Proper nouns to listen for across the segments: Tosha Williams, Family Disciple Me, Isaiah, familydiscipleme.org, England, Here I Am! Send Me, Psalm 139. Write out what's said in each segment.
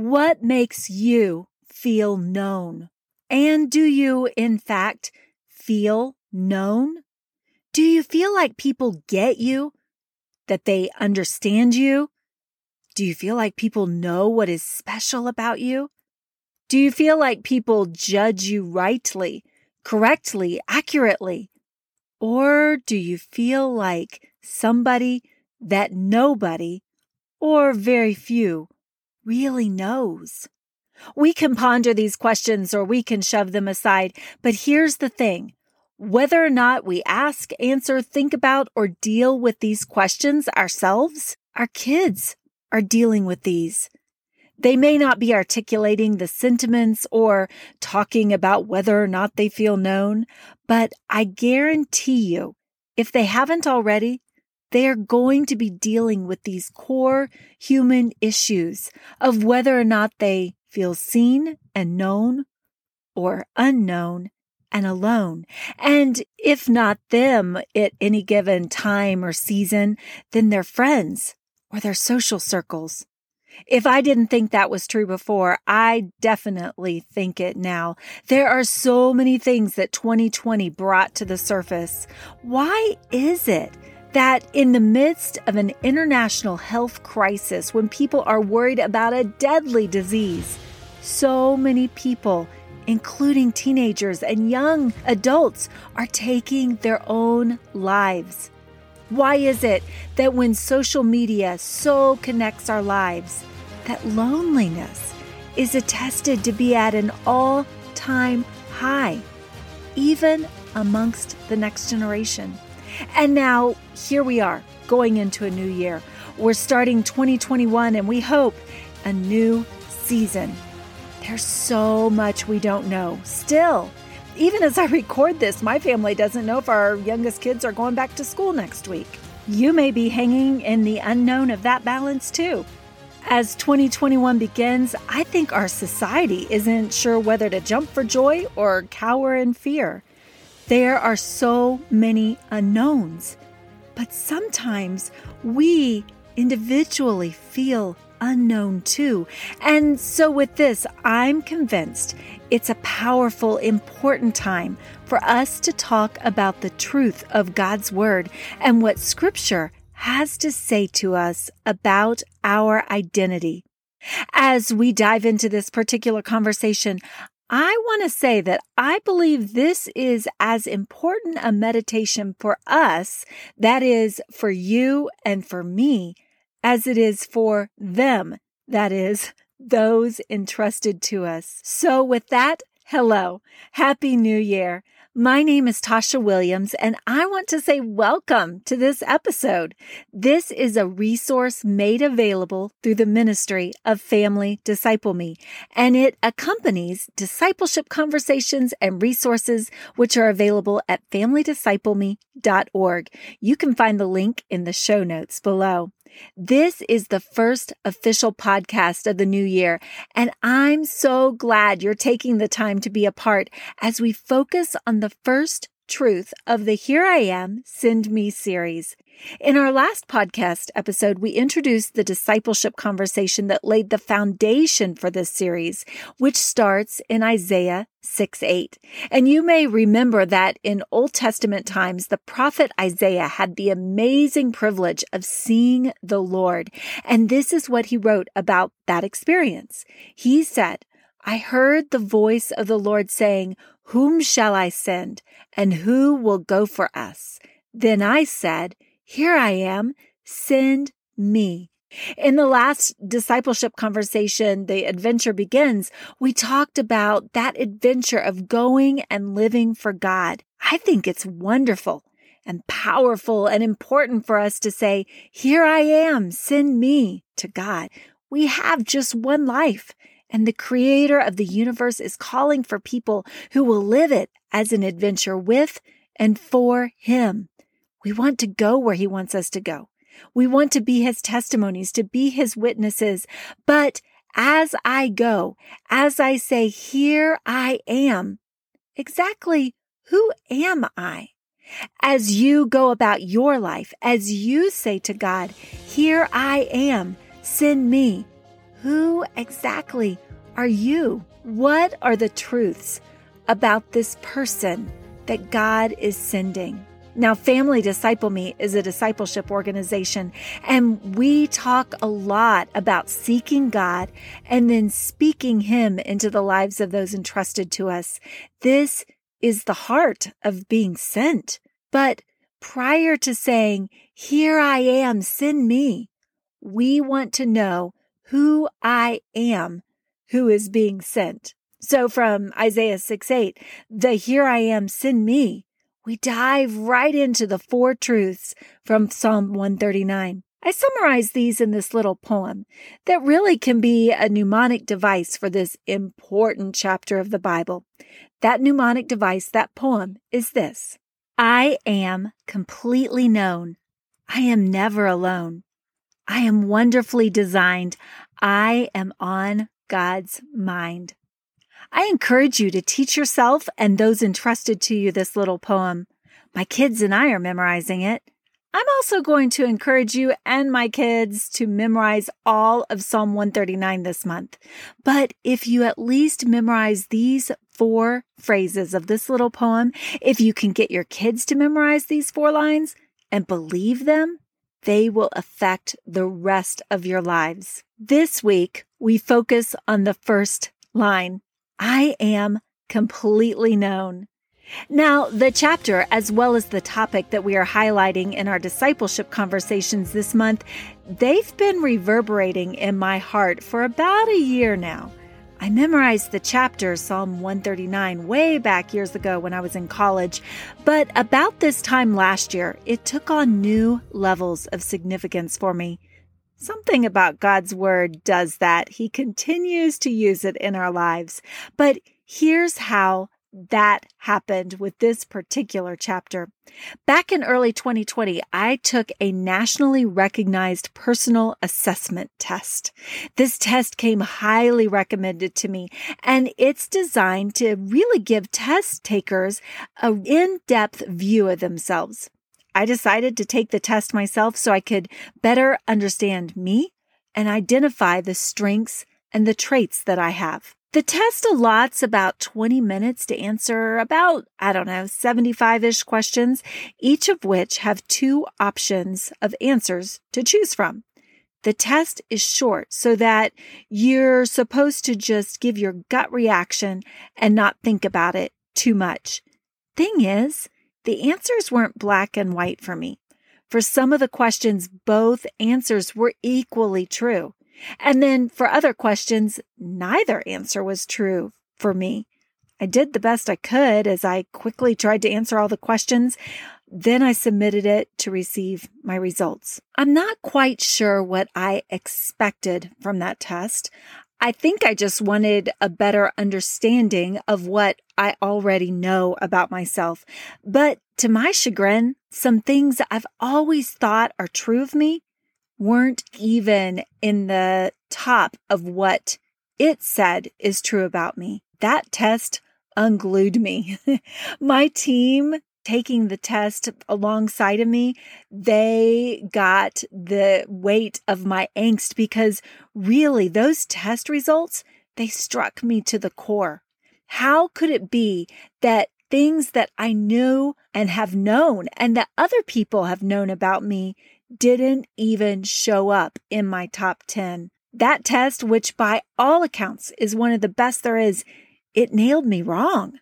What makes you feel known? And do you, in fact, feel known? Do you feel like people get you? That they understand you? Do you feel like people know what is special about you? Do you feel like people judge you rightly, correctly, accurately? Or do you feel like somebody that nobody or very few really knows? We can ponder these questions or we can shove them aside, but here's the thing. Whether or not we ask, answer, think about, or deal with these questions ourselves, our kids are dealing with these. They may not be articulating the sentiments or talking about whether or not they feel known, but I guarantee you, if they haven't already, they are going to be dealing with these core human issues of whether or not they feel seen and known or unknown and alone. And if not them at any given time or season, then their friends or their social circles. If I didn't think that was true before, I definitely think it now. There are so many things that 2020 brought to the surface. Why is it that in the midst of an international health crisis, when people are worried about a deadly disease, so many people, including teenagers and young adults, are taking their own lives? Why is it that when social media so connects our lives, that loneliness is attested to be at an all-time high, even amongst the next generation? And now, here we are, going into a new year. We're starting 2021, and we hope a new season. There's so much we don't know still. Even as I record this, my family doesn't know if our youngest kids are going back to school next week. You may be hanging in the unknown of that balance too. As 2021 begins, I think our society isn't sure whether to jump for joy or cower in fear. There are so many unknowns, but sometimes we individually feel unknown too. And so with this, I'm convinced it's a powerful, important time for us to talk about the truth of God's Word and what Scripture has to say to us about our identity. As we dive into this particular conversation, I want to say that I believe this is as important a meditation for us, that is, for you and for me, as it is for them, that is, those entrusted to us. So with that, hello. Happy New Year. My name is Tosha Williams, and I want to say welcome to this episode. This is a resource made available through the ministry of Family Disciple Me, and it accompanies discipleship conversations and resources, which are available at familydiscipleme.org. You can find the link in the show notes below. This is the first official podcast of the new year, and I'm so glad you're taking the time to be a part as we focus on the first truth of the Here I Am! Send Me series. In our last podcast episode, we introduced the discipleship conversation that laid the foundation for this series, which starts in Isaiah 6:8. And you may remember that in Old Testament times, the prophet Isaiah had the amazing privilege of seeing the Lord. And this is what he wrote about that experience. He said, "I heard the voice of the Lord saying, 'Whom shall I send, and who will go for us?' Then I said, 'Here I am, send me.'" In the last discipleship conversation, The Adventure Begins, we talked about that adventure of going and living for God. I think it's wonderful and powerful and important for us to say, "Here I am, send me," to God. We have just one life, and the creator of the universe is calling for people who will live it as an adventure with and for him. We want to go where he wants us to go. We want to be his testimonies, to be his witnesses. But as I go, as I say, "Here I am," exactly who am I? As you go about your life, as you say to God, "Here I am, send me," Who exactly are you? What are the truths about this person that God is sending? Now, Family Disciple Me is a discipleship organization, and we talk a lot about seeking God and then speaking Him into the lives of those entrusted to us. This is the heart of being sent. But prior to saying, "Here I am, send me," we want to know who I am who is being sent. So from Isaiah 6:8, the "Here I am, send me," we dive right into the four truths from Psalm 139. I summarize these in this little poem that really can be a mnemonic device for this important chapter of the Bible. That mnemonic device, that poem, is this: I am completely known. I am never alone. I am wonderfully designed. I am on God's mind. I encourage you to teach yourself and those entrusted to you this little poem. My kids and I are memorizing it. I'm also going to encourage you and my kids to memorize all of Psalm 139 this month. But if you at least memorize these four phrases of this little poem, if you can get your kids to memorize these four lines and believe them, they will affect the rest of your lives. This week, we focus on the first line. I am completely known. Now, the chapter, as well as the topic that we are highlighting in our discipleship conversations this month, they've been reverberating in my heart for about a year now. I memorized the chapter, Psalm 139, way back years ago when I was in college, but about this time last year, it took on new levels of significance for me. Something about God's Word does that. He continues to use it in our lives. But here's how that happened with this particular chapter. Back in early 2020, I took a nationally recognized personal assessment test. This test came highly recommended to me, and it's designed to really give test takers an in-depth view of themselves. I decided to take the test myself so I could better understand me and identify the strengths and the traits that I have. The test allots about 20 minutes to answer about, 75-ish questions, each of which have two options of answers to choose from. The test is short so that you're supposed to just give your gut reaction and not think about it too much. Thing is, the answers weren't black and white for me. For some of the questions, both answers were equally true. And then for other questions, neither answer was true for me. I did the best I could as I quickly tried to answer all the questions. Then I submitted it to receive my results. I'm not quite sure what I expected from that test. I think I just wanted a better understanding of what I already know about myself. But to my chagrin, some things I've always thought are true of me weren't even in the top of what it said is true about me. That test unglued me. My team taking the test alongside of me, they got the weight of my angst because really those test results, they struck me to the core. How could it be that things that I knew and have known and that other people have known about me didn't even show up in my top 10? That test, which by all accounts is one of the best there is, it nailed me wrong.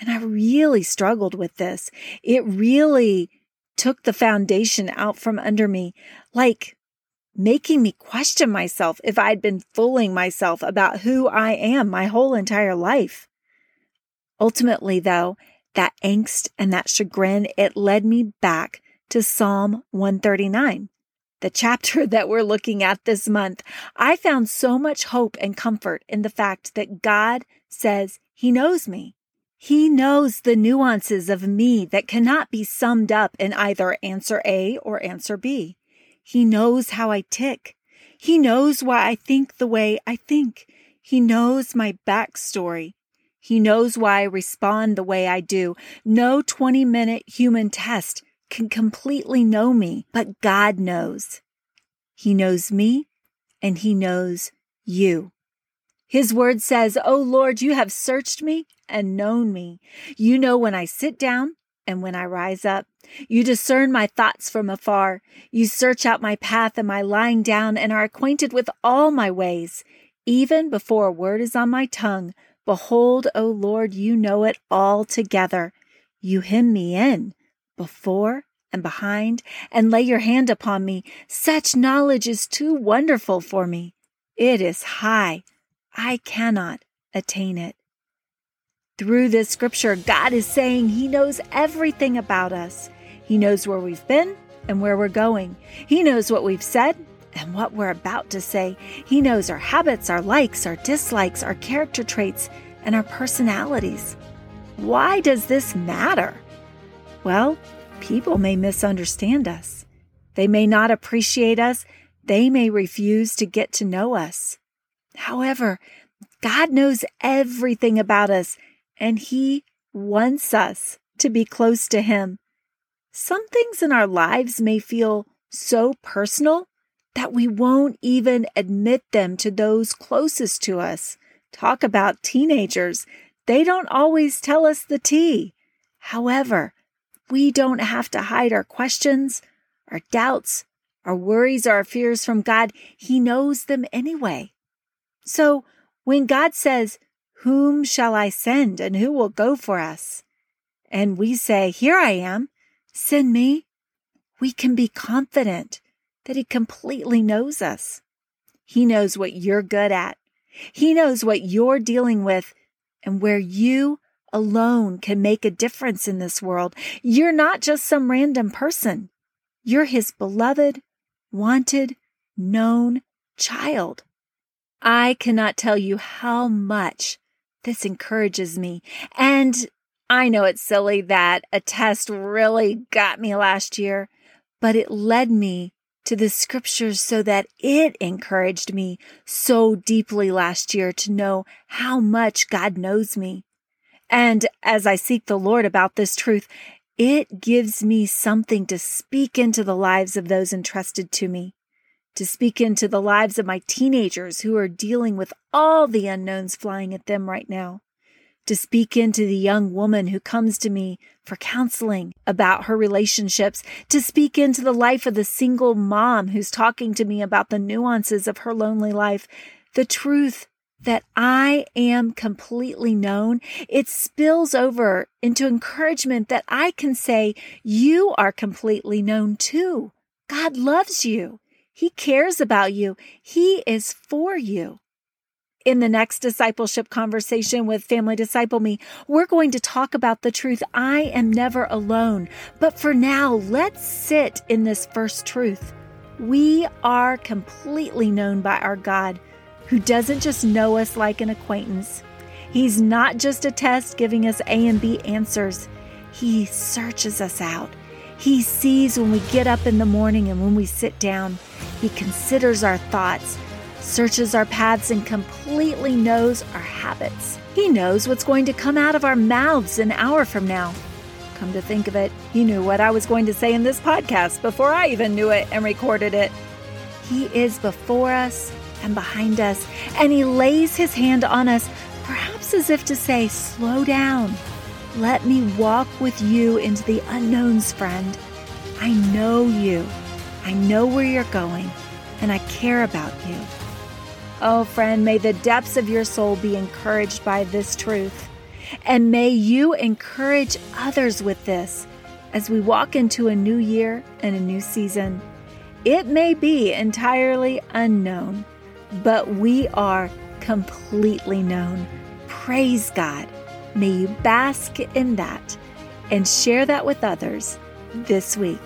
And I really struggled with this. It really took the foundation out from under me, like making me question myself if I'd been fooling myself about who I am my whole entire life. Ultimately, though, that angst and that chagrin, it led me back to Psalm 139, the chapter that we're looking at this month. I found so much hope and comfort in the fact that God says He knows me. He knows the nuances of me that cannot be summed up in either answer A or answer B. He knows how I tick. He knows why I think the way I think. He knows my backstory. He knows why I respond the way I do. No 20-minute human test can completely know me, but God knows. He knows me, and He knows you. His word says, O Lord, you have searched me and known me. You know when I sit down and when I rise up. You discern my thoughts from afar. You search out my path and my lying down and are acquainted with all my ways. Even before a word is on my tongue, behold, O Lord, you know it all together. You hem me in before and behind and lay your hand upon me. Such knowledge is too wonderful for me. It is high. I cannot attain it. Through this scripture, God is saying He knows everything about us. He knows where we've been and where we're going. He knows what we've said and what we're about to say. He knows our habits, our likes, our dislikes, our character traits, and our personalities. Why does this matter? Well, people may misunderstand us. They may not appreciate us. They may refuse to get to know us. However, God knows everything about us. And He wants us to be close to Him. Some things in our lives may feel so personal that we won't even admit them to those closest to us. Talk about teenagers. They don't always tell us the tea. However, we don't have to hide our questions, our doubts, our worries, our fears from God. He knows them anyway. So when God says, "Whom shall I send and who will go for us?" and we say, "Here I am, send me," we can be confident that He completely knows us. He knows what you're good at. He knows what you're dealing with and where you alone can make a difference in this world. You're not just some random person. You're His beloved, wanted, known child. I cannot tell you how much this encourages me. And I know it's silly that a test really got me last year, but it led me to the scriptures so that it encouraged me so deeply last year to know how much God knows me. And as I seek the Lord about this truth, it gives me something to speak into the lives of those entrusted to me, to speak into the lives of my teenagers who are dealing with all the unknowns flying at them right now, to speak into the young woman who comes to me for counseling about her relationships, to speak into the life of the single mom who's talking to me about the nuances of her lonely life, the truth that I am completely known. It spills over into encouragement that I can say, you are completely known too. God loves you. He cares about you. He is for you. In the next discipleship conversation with Family Disciple Me, we're going to talk about the truth, I am never alone. But for now, let's sit in this first truth. We are completely known by our God, who doesn't just know us like an acquaintance. He's not just a test giving us A and B answers. He searches us out. He sees when we get up in the morning and when we sit down. He considers our thoughts, searches our paths, and completely knows our habits. He knows what's going to come out of our mouths an hour from now. Come to think of it, He knew what I was going to say in this podcast before I even knew it and recorded it. He is before us and behind us, and He lays His hand on us, perhaps as if to say, slow down. Let me walk with you into the unknowns, friend. I know you. I know where you're going, and I care about you. Oh, friend, may the depths of your soul be encouraged by this truth, and may you encourage others with this as we walk into a new year and a new season. It may be entirely unknown, but we are completely known. Praise God. May you bask in that and share that with others this week.